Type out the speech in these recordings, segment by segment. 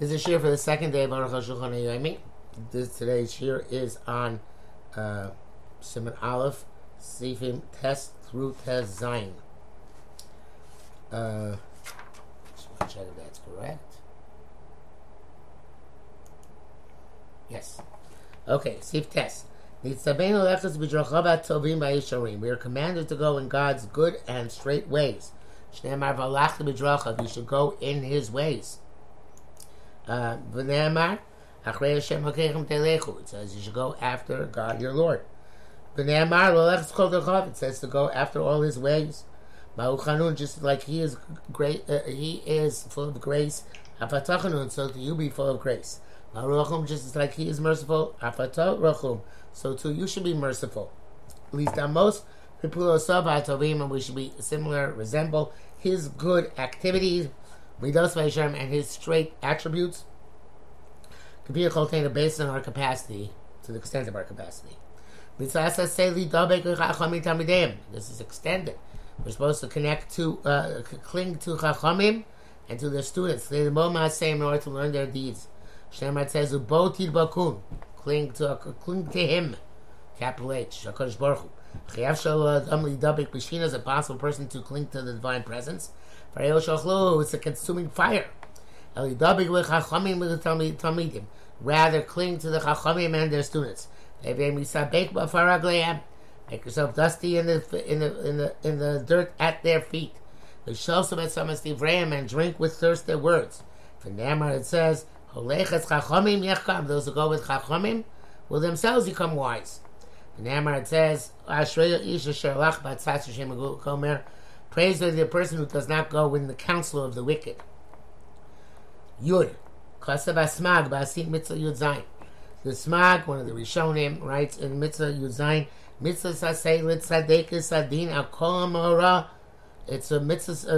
This is a shir for the second day of Aruch HaShulchan Yami. Today's shir is on Simon Aleph, Sifim Test through Test Zion. Just want to check if that's correct. Yes. Okay, Sif Test. We are commanded to go in God's good and straight ways. You should go in His ways. It says you should go after God your Lord. It says to go after all His ways. Just like He is great, He is full of grace. So do you be full of grace. Just like He is merciful. So too you should be merciful. At least on most people, and we should be similar, resemble His good activities. And His straight attributes can be contained based on our capacity, to the extent of our capacity. This is extended. We're supposed to cling to Chachamim and to their students in order to learn their deeds. Says, cling to Him, capital H, Kodesh Baruch Hu. Is a possible person to cling to the divine presence. It's a consuming fire. Rather, cling to the Chachamim and their students. Make yourself dusty in the dirt at their feet. And drink with thirst their words. For Namar it says, those who go with Chachamim will themselves become wise. And Amar says, praiseworthy the person who does not go in the counsel of the wicked. Yud. The Smag, one of the Rishonim, writes in Mitzvah Yud Zayin,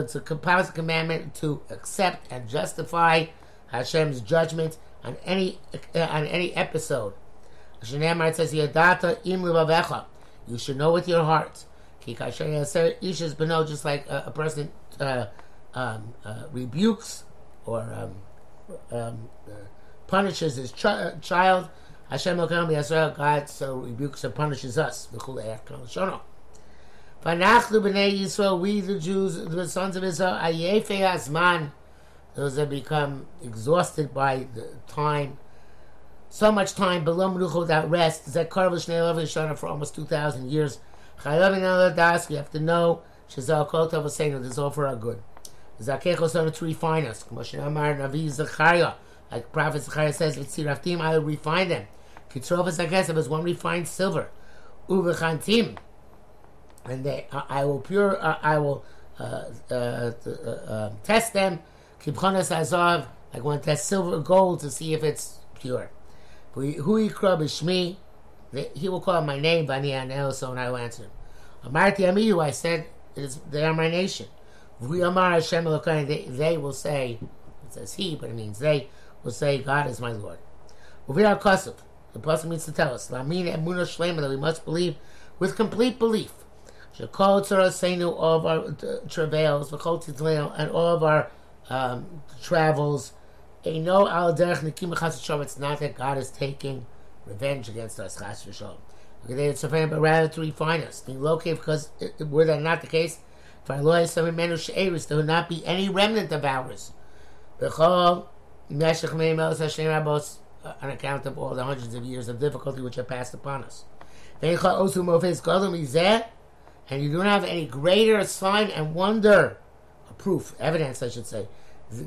it's a composite commandment to accept and justify Hashem's judgment on any episode. It says, you should know with your heart. Just like a person rebukes or punishes his child, Hashem God so rebukes and punishes us. We the Jews, the sons of Israel, those that become exhausted by the time, so much time, below Menucha without rest, Zechariah for almost 2,000 years. We have to know that it's all for our good. To refine us. Like Prophet Zechariah says, I will refine them. As one refines silver. And I will test them. Like one tests silver or gold to see if it's pure. He will call my name, so and I will answer him. I said, they are my nation. They will say, it says he, but it means they will say, God is my Lord. The Apostle means to tell us that we must believe with complete belief. All of our travails, and all of our travels, it's not that God is taking revenge against us, Chas v'Shalom. But rather to refine us. Because were that not the case, for there would not be any remnant of ours. On account of all the hundreds of years of difficulty which have passed upon us. And you do not have any greater sign and wonder, or proof, evidence I should say,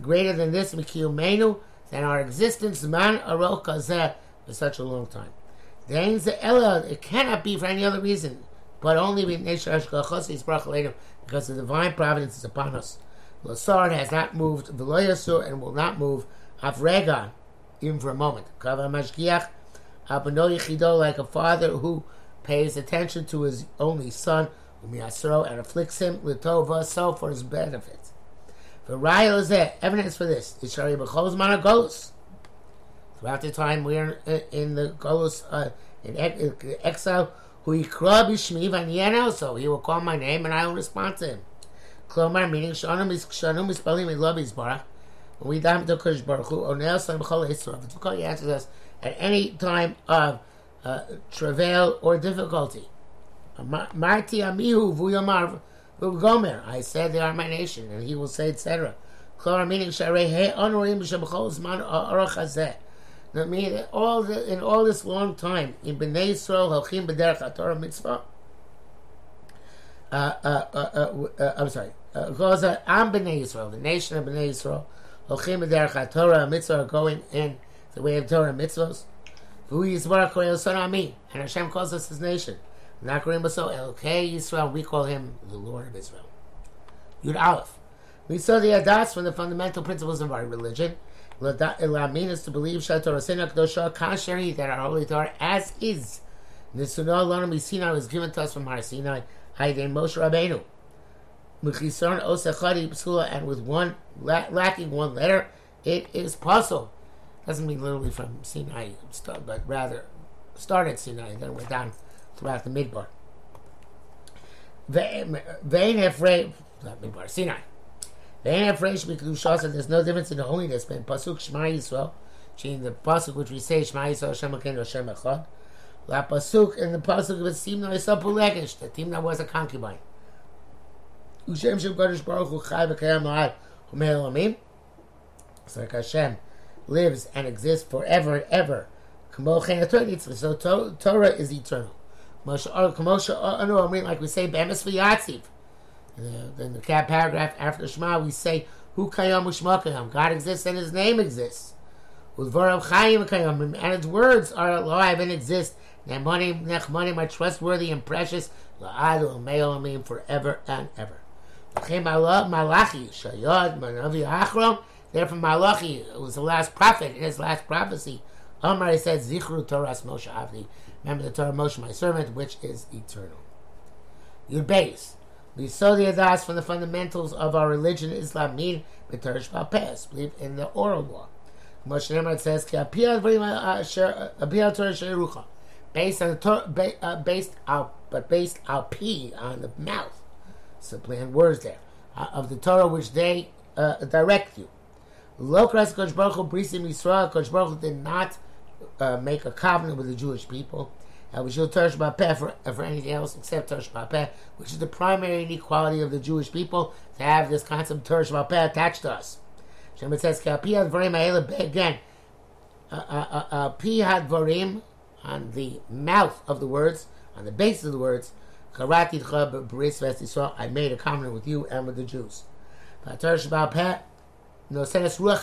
greater than this, than our existence, man arokazeh, for such a long time. It cannot be for any other reason, but only because the divine providence is upon us. Losar has not moved, Veloyasur, and will not move, Avrega, even for a moment. Kavamashgiach, Abano Yechido, like a father who pays attention to his only son, Umiasro, and afflicts him, Litova, so for his benefit. V'rayel is there, evidence for this. Ishari b'chol zman Golus. Throughout the time we are in the Golus, in exile, hu yikra b'shmi v'ani also. He will call my name and I will respond to him. Klomar meaning, sh'anum is k'shanum is b'alim elov izbarach. We daven to Kodesh Baruch Hu. He answers us at any time of travail or difficulty. Marti amihu v'yomar v'gomer. I said they are my nation, and he will say, etc. Klor meaning sharei he onorim shebchol zman aruch hazeh. That means in all this long time in Bnei Israel halchim b'derech haTorah mitzvah. I'm sorry. Goes on Bnei Israel, the nation of Bnei Israel. Halchim b'derech haTorah mitzvah are going in the way of Torah mitzvos. V'hu yizbarach Koelus on Ami, and Hashem calls us His nation. Yisrael, we call Him the Lord of Israel. Yud Aleph. We saw the Adas from the fundamental principles of our religion. L'Amin is to believe that our holy Torah as is. Nisunah L'Anam Yisinah was given to us from Har Sinai. Haidei Moshe Rabbeinu. Mechison Osechadi Psula, and with one lacking one letter, it is puzzle. Doesn't mean literally from Sinai, but rather started Sinai, then went down throughout the Midbar. Sinai. There's no difference in the holiness between Pasuk Shema Yisrael, meaning the Pasuk which we say, Shema Yisrael, Hashem Elokeinu, Hashem Echad, La Pasuk, and the Pasuk of Timna Yisrael Pulegesh, the Timna was a concubine. Ushem Shem Kodesh Baruch Hu Chai V'Kayam La'ad Humei Elamim. It's like Hashem lives and exists forever and ever. So Torah is eternal. Like we say, B'emes V'yatziv. In the paragraph after Shema, we say, Hu Kayom U'Shma Kayom. God exists and His name exists. U'Dvarav Chayim Kayom. And His words are alive and exist. Ne'monim Nechmonim are trustworthy and precious. La'ad U'Mei Olamim, forever and ever. Malachi Shayad Manavi Achron. Therefore Malachi was the last prophet. In his last prophecy, Omar said, Zichru Torahs Moshe Avdi. Remember the Torah of Moshe, my servant, which is eternal. Your base. We saw the adas from the fundamentals of our religion, Islam, mean the Torah she-b'al peh, believe in the oral law. Moshe Nemar says, based on the mouth. So plain words there of the Torah which they direct you. Lokras Kodesh Baruch Hu brisim Yisrael. Kodesh Baruch Hu did not make a covenant with the Jewish people. Which is Torah she-b'al peh for anything else except Torah she-ba'al peh, which is the primary inequality of the Jewish people to have this concept of Torah she-ba'al peh attached to us. Shemit says, again, pi hadvarim, on the mouth of the words, on the base of the words, I made a covenant with you and with the Jews. Torah she-ba'al peh, Torah she-b'al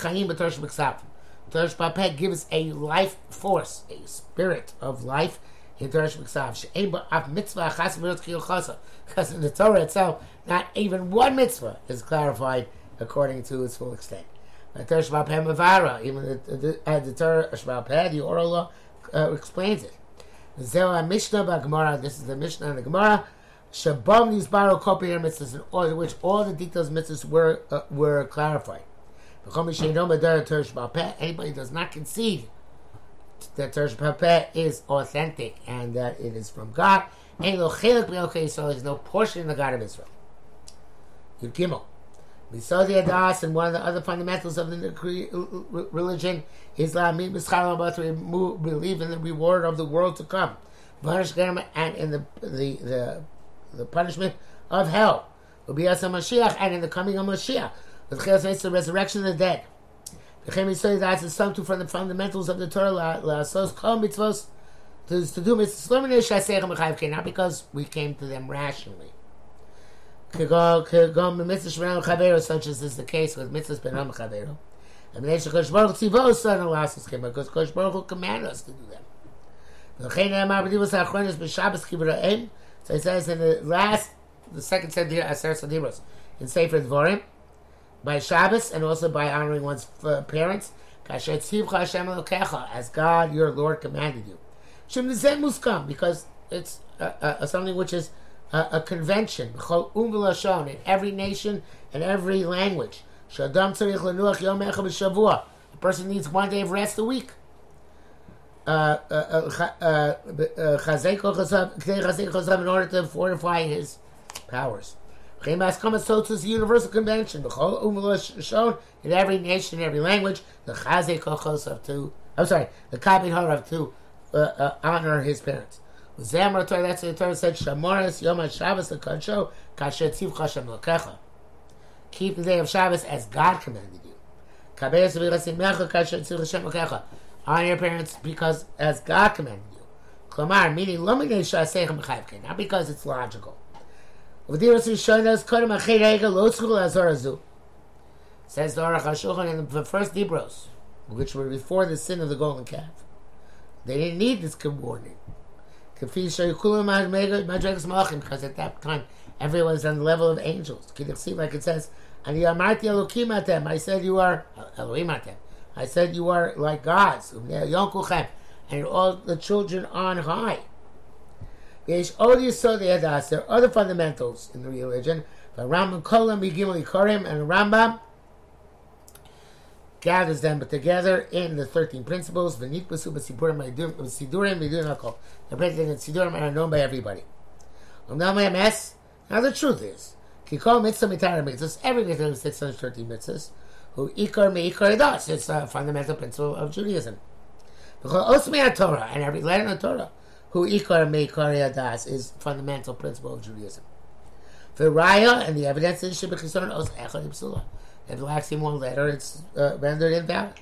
peh gives a life force, a spirit of life, in Torah she-b'al peh, because in the Torah itself, not even one mitzvah is clarified according to its full extent. Torah she-b'al peh mavara, even the Torah she-b'al peh, the oral law, explains it. Zeh Mishnah by Gemara. This is the Mishnah and the Gemara. Shabam Yisbaro Kopir mitzvahs, in order which all the details of mitzvahs were clarified. Anybody who does not concede that Torah she-b'al peh is authentic and that it is from God, so there's no portion in the God of Israel. Yud Gimel. We saw the Adas, and one of the other fundamentals of the religion is to believe in the reward of the world to come, and in the punishment of hell, and in the coming of Mashiach, the resurrection of the dead. That is some two from the fundamentals of the Torah, to do mitzvahs, not because we came to them rationally. Such as is the case with mitzvahs ben am chavero. Because Kodesh Baruch Hu commanded us to do them. So it says in the second Seder, Aser Sederos, in Sefer Devarim, by Shabbos and also by honoring one's parents, as God your Lord commanded you. Because it's something which is a convention in every nation and every language. A person needs one day of rest a week. In order to fortify his powers. Chemas Kamas Totsus is a universal convention. B'chol Umelos Shon, in every nation, in every language, the Chazei Kochos of two. I'm sorry, the Kabin Har of two honor his parents. Zamra Torah, that's what the Torah said. Shamoras Yom HaShabbos L'Kadsho Kasher Tziv Chashem L'Kecha. Keep the day of Shabbos as God commanded you. Kabeyas V'Lasim Mecha Kasher Tziv Chashem L'Kecha. Honor your parents because as God commanded you. Klamar, meaning Lomidei Shasechem Chayvke, not because it's logical. Says the Aruch HaShulchan in the first Dibros, which were before the sin of the golden calf. They didn't need this good warning. Because at that time, everyone was on the level of angels. Like it says, I said you are Elohimatem. I said you are like gods. And all the children on high. There are other fundamentals in the religion. But Rambam Kolam Begimli Korim and Rambam gathers them together in the 13 principles. They break it in Sidurim and are known by everybody. Now the truth is, every mitzvah is 613 mitzvahs. It's a fundamental principle of Judaism. And every letter in the Torah. Who Ikar Meikar Yadas is fundamental principle of Judaism. The Raya and the evidence in Shibuk Yisrael Os Echad Yipsula. If it lacks in one letter, it's rendered invalid.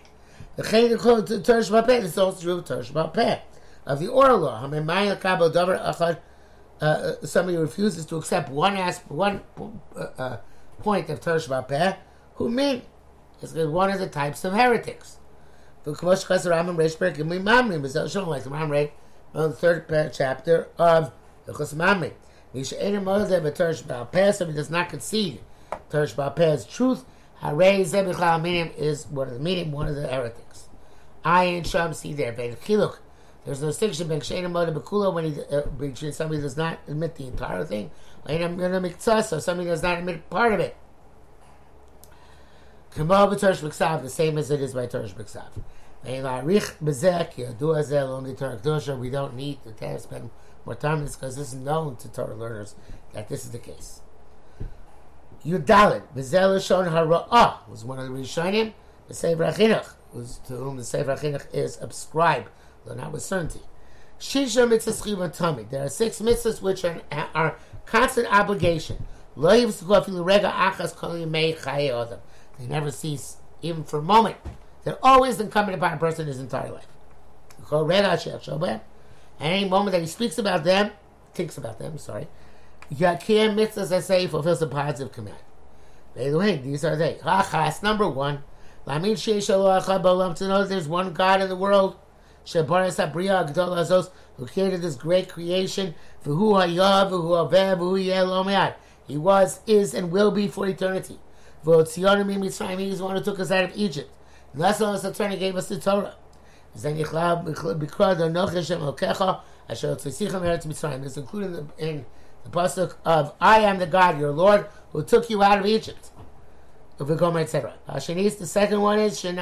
The Chayin Yikol Torah she-b'al peh, this is also true of Torah she-b'al peh. Of the oral law, Hamemayil Kabel Dover Echad, somebody refuses to accept one point of Torah she-b'al peh, who mean is one of the types of heretics. The K'mosh Chas Rambam Reish Perek Gimli Mamrim, Bzelel Shalom, like the Rambam Reish, on the third chapter of the Chachamim. Somebody does not concede Torah she-b'al peh's truth. Harei ze b'chlal minim is one of the heretics. Ayin sham, see there. Ben chiluk. There's no distinction when somebody does not admit the entire thing. So somebody does not admit part of it. The same as it is by Torah she-b'al peh. We don't need to spend more time on this because this is known to Torah learners that this is the case. Yudalid, Bzelel Shon Hara was one of the Rishonim, the Sefer Chinuch, to whom the Sefer Chinuch is ascribed, though not with certainty. Shisha mitzvahs chiyuv tamid. There are 6 mitzvahs which are constant obligation. They never cease, even for a moment. They're always incumbent upon a person his entire life. At any moment that he thinks about them, Yakim mitzvahs, I say, fulfills the positive command. These are they. Chachas, number 1. To know there's one God in the world, who created this great creation, He was, is, and will be for eternity. He is the one who took us out of Egypt. That's all the Torah gave us the Torah. It's included in the pasuk of I am the God, your Lord, who took you out of Egypt. Etc. The second one is there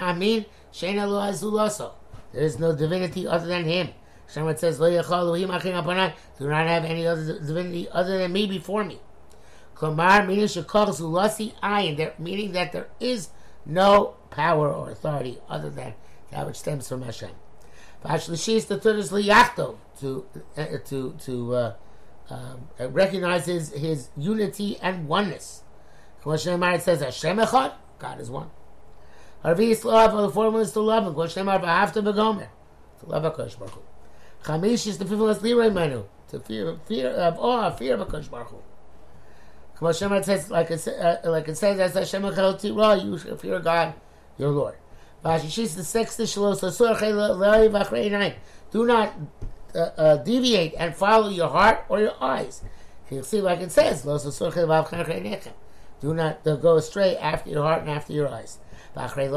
is no divinity other than Him. It says, do not have any other divinity other than me before me. Meaning that there is no power or authority other than that which stems from Hashem. The third is liyachto, to recognize his unity and oneness. It says Hashem echad, God is one. The formula is to love Him. To love HaKadosh Baruch Hu. Chamish is the fifth one is liroi manu, to fear of awe, fear of HaKadosh Baruch Hu. It says, like it says, as Hashem you fear God, your Lord. The sixth is do not deviate and follow your heart or your eyes. You'll see, like it says, do not go astray after your heart and after your eyes. To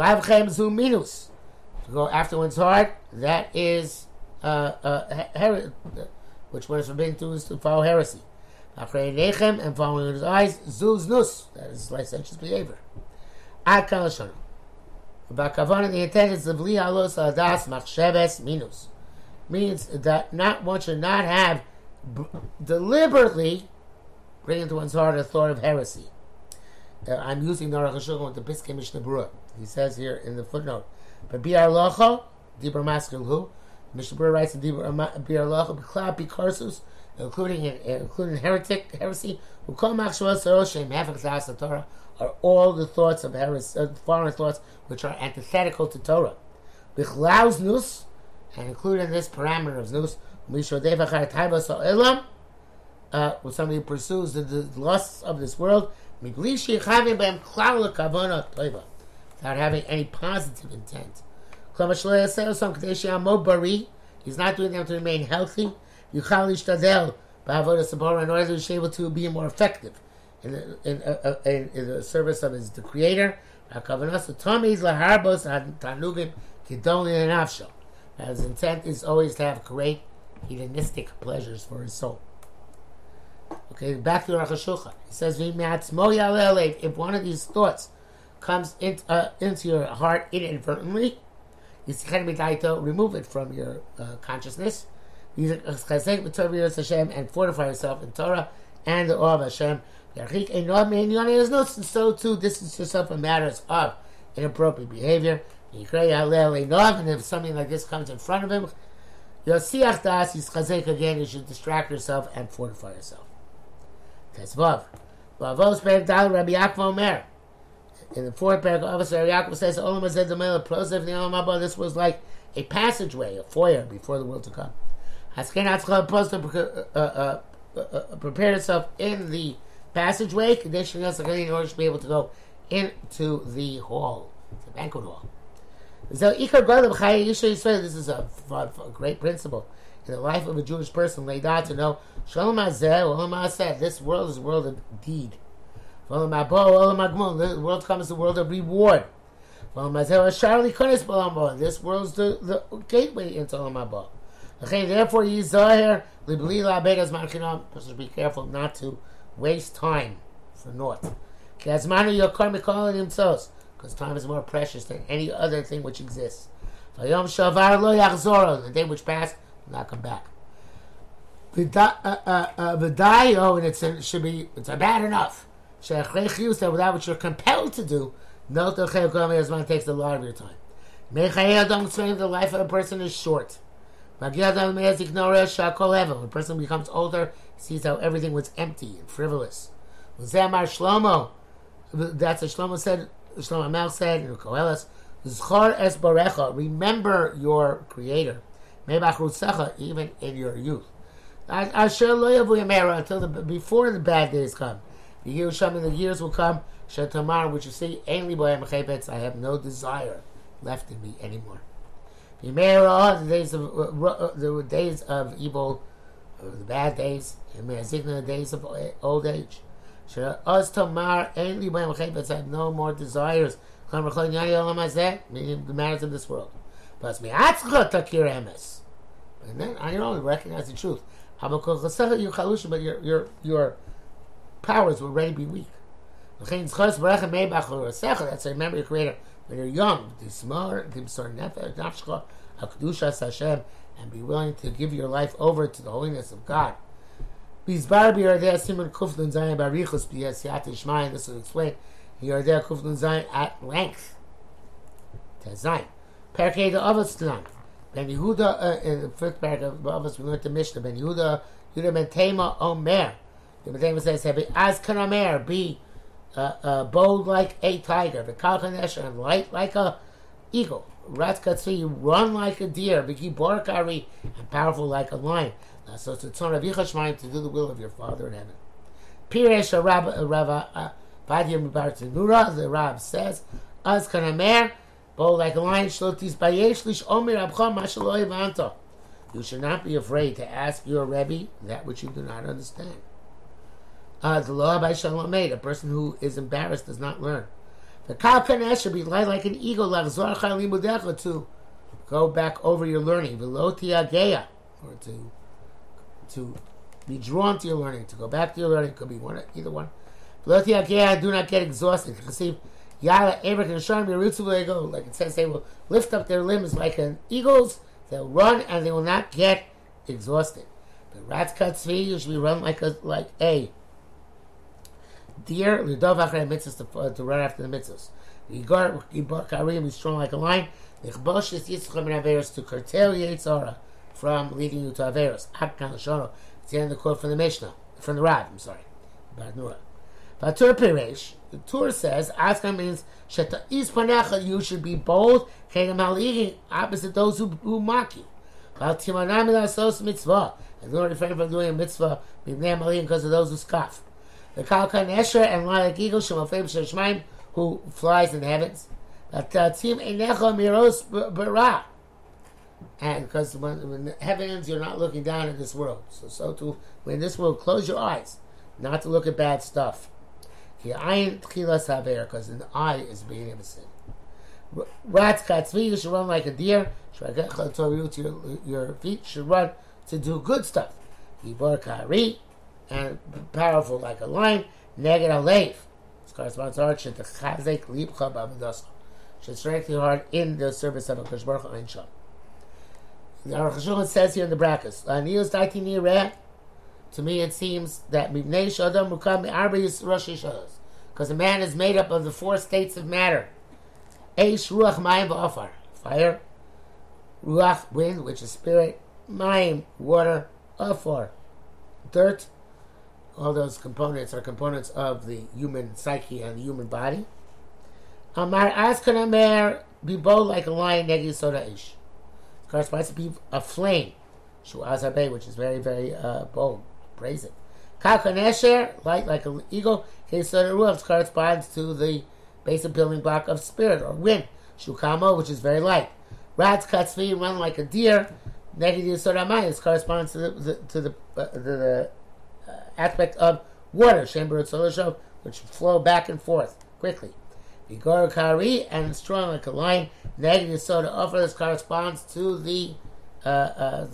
go after one's heart, that is which one is forbidden to is to follow heresy. And following his eyes, zuz nus, that is licentious behavior. Ad kan l'shono. B'kavana, the intent is v'li halos adas machsheves minus, means that one should not have deliberately bring into one's heart a thought of heresy. I'm using the Aruch HaShulchan with the Piskei Mishna Brura. He says here in the footnote, but Bi Arlocha, Dibur Maskil Hu, Mishna Brura writes in Dibur Bi Arlocha, B'Klab Bi Kursus, including heresy, Ukol Machshava Saroshem, Hafakzas the Torah, are all the thoughts of heresy, foreign thoughts which are antithetical to Torah. B'Chlaus Nus, and included in this parameter of Nus, Mishodeva Charatayva So'elam, when somebody pursues the lusts of this world, without having any positive intent. He's not doing them to remain healthy, in order to be able to be more effective in the service of the Creator. His intent is always to have great hedonistic pleasures for his soul. Okay, back to Aruch HaShulchan. He says, if one of these thoughts comes into your heart inadvertently, remove it from your consciousness, and fortify yourself in Torah and the awe of Hashem. And so too, distance yourself from matters of inappropriate behavior. And if something like this comes in front of him, again, you should distract yourself and fortify yourself. Tezvav. Vavos Perek Dal, Rabbi Akiva Omer. In the fourth Perek of us, Rabbi Akiva says, Olam Hazeh Domeh Leprosef Ne'olam Haba. This was like a passageway, a foyer before the world to come. Hasken Hatzcha Leprosef, prepare yourself in the passageway, conditioning us in order to be able to go into the hall, the banquet hall. So, Ikar Golem Chaye Yisha Yisrael, this is a great principle in the life of a Jewish person, laid out to know, Shalom Hazeh, Olam Hazeh, this world is a world of deed. Olam Habo, Olam Hagmul, the world comes, the world of reward. Olam Hazeh, Asharli Konis Olam Habo, this world is the gateway into Olam Habo. Okay, therefore, Yizahir, Libli La'abed Azman Chinam, so be careful not to waste time for naught. Kazmanu Yokar Mikol Himsos, because time is more precious than any other thing which exists. Vayom Shavar Lo Yachzor, the day which passed, not come back. V'dayo, and it's bad enough. She'achrei that without which you're compelled to do, no tochei gomi azman takes a lot of your time. Mechayei adam tzveim, the life of a person is short. Magi adam me'ezik noreh shakol ever. When a person becomes older, he sees how everything was empty and frivolous. Zemar Shlomo, that's what Shlomo said. Shlomo Amelch said in Koelus, "Zchor es borecha, remember your Creator." Even in your youth, until before the bad days come, the years will come. Which you see, I have no desire left in me anymore. The days of evil, the bad days, the days of old age. I have no more desires. Meaning the matters of this world. And then I don't recognize the truth. But your powers will already be weak. That's remember your Creator when you're young. And be willing to give your life over to the holiness of God. This will explain at length. Perkei the Avos tonight. Ben Yehuda, in the fifth part of us, we learned the Mishnah. Ben Yehuda, Yehuda ben Tema Omer. The Ben Tema says, "As can Omer be bold like a tiger, v'kalkanesh and light like a eagle, ratzkatsi run like a deer, v'giborkari and powerful like a lion." So it's the tone of Yichashmaim to do the will of your Father in heaven. Pirisha Rabba Vadim Midbar Tenura. The Rab says, "As can Omer." Oh, like a lion, you should not be afraid to ask your Rebbe that which you do not understand. The law by Shalom, a person who is embarrassed does not learn. The kalkanesh should be light like an eagle, to go back over your learning, or to be drawn to your learning, to go back to your learning, could be one, either one. Do not get exhausted. Yala Abraham and Sharm Yerutsu, like it says, they will lift up their limbs like an eagle's, they'll run and they will not get exhausted. But Ratzkatzvi, you should be run like a Deer, Lidav Achra Mitzvahs, to run after the Mitzvahs. Yigar Karim is strong like a lion. Nechbosh is Yitzchak and Aveiros, to curtail Yetzer Hara from leading you to Aveiros. Adkan Lashono. It's the end of the quote from the Mishnah, from the Rav. I'm sorry, Badnura. Vatur Piresh. The Tur says, Askan means Sheta Ispanacha. You should be bold, Kegam Haligi, opposite those who mock you. Valtimanam Lasos Mitzvah. And don't refrain from doing a mitzvah b'nei Malin because of those who scoff. The Kalkan Esher and Lion Eagle Shemafim Sheshmaim, who flies in the heavens. And because when the heavens, you're not looking down at this world. So too, when this world, close your eyes, not to look at bad stuff. Because an eye is being innocent. Rats katzvi, you should run like a deer. Your feet should run to do good stuff. Yibar kari, and powerful like a lion. Neged aleif. This corresponds to hardship. The chazek libcha b'avodas should strengthen your heart in the service of Kodesh Baruch Hu. The Aruch HaShulchan says here in the brackets, to me it seems that because a man is made up of the four states of matter. Eish, ruach, mayim, v'afar. Fire. Ruach, wind, which is spirit. Mayim, water. Afar, dirt. All those components are components of the human psyche and the human body. Amar askan amer, be bold like a lion, negi soda ish. Corresponds to be a flame, shu'azabe, which is very, very bold. Praise it. Kalkanesher, light like an eagle, ke soda ruach, corresponds to the basic building block of spirit or wind. Shukamo, which is very light. Rats katzvi, run like a deer. Negi soda mayim corresponds to the aspect of water, which flow back and forth quickly. Vigor kari, and strong like a lion. Negative soda offer. This corresponds to the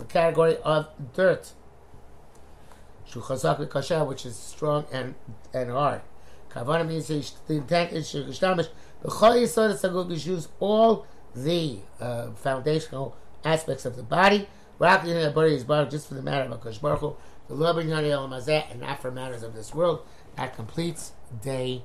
category of dirt. Shuchazak v'kasher, which is strong and hard. Kavana means the intent is shukashtamish. B'chol yisoda sagug is used all the foundational aspects of the body. Raki in the body is barred just for the matter of Kodesh Baruch Hu. The love and not for matters of this world. That completes day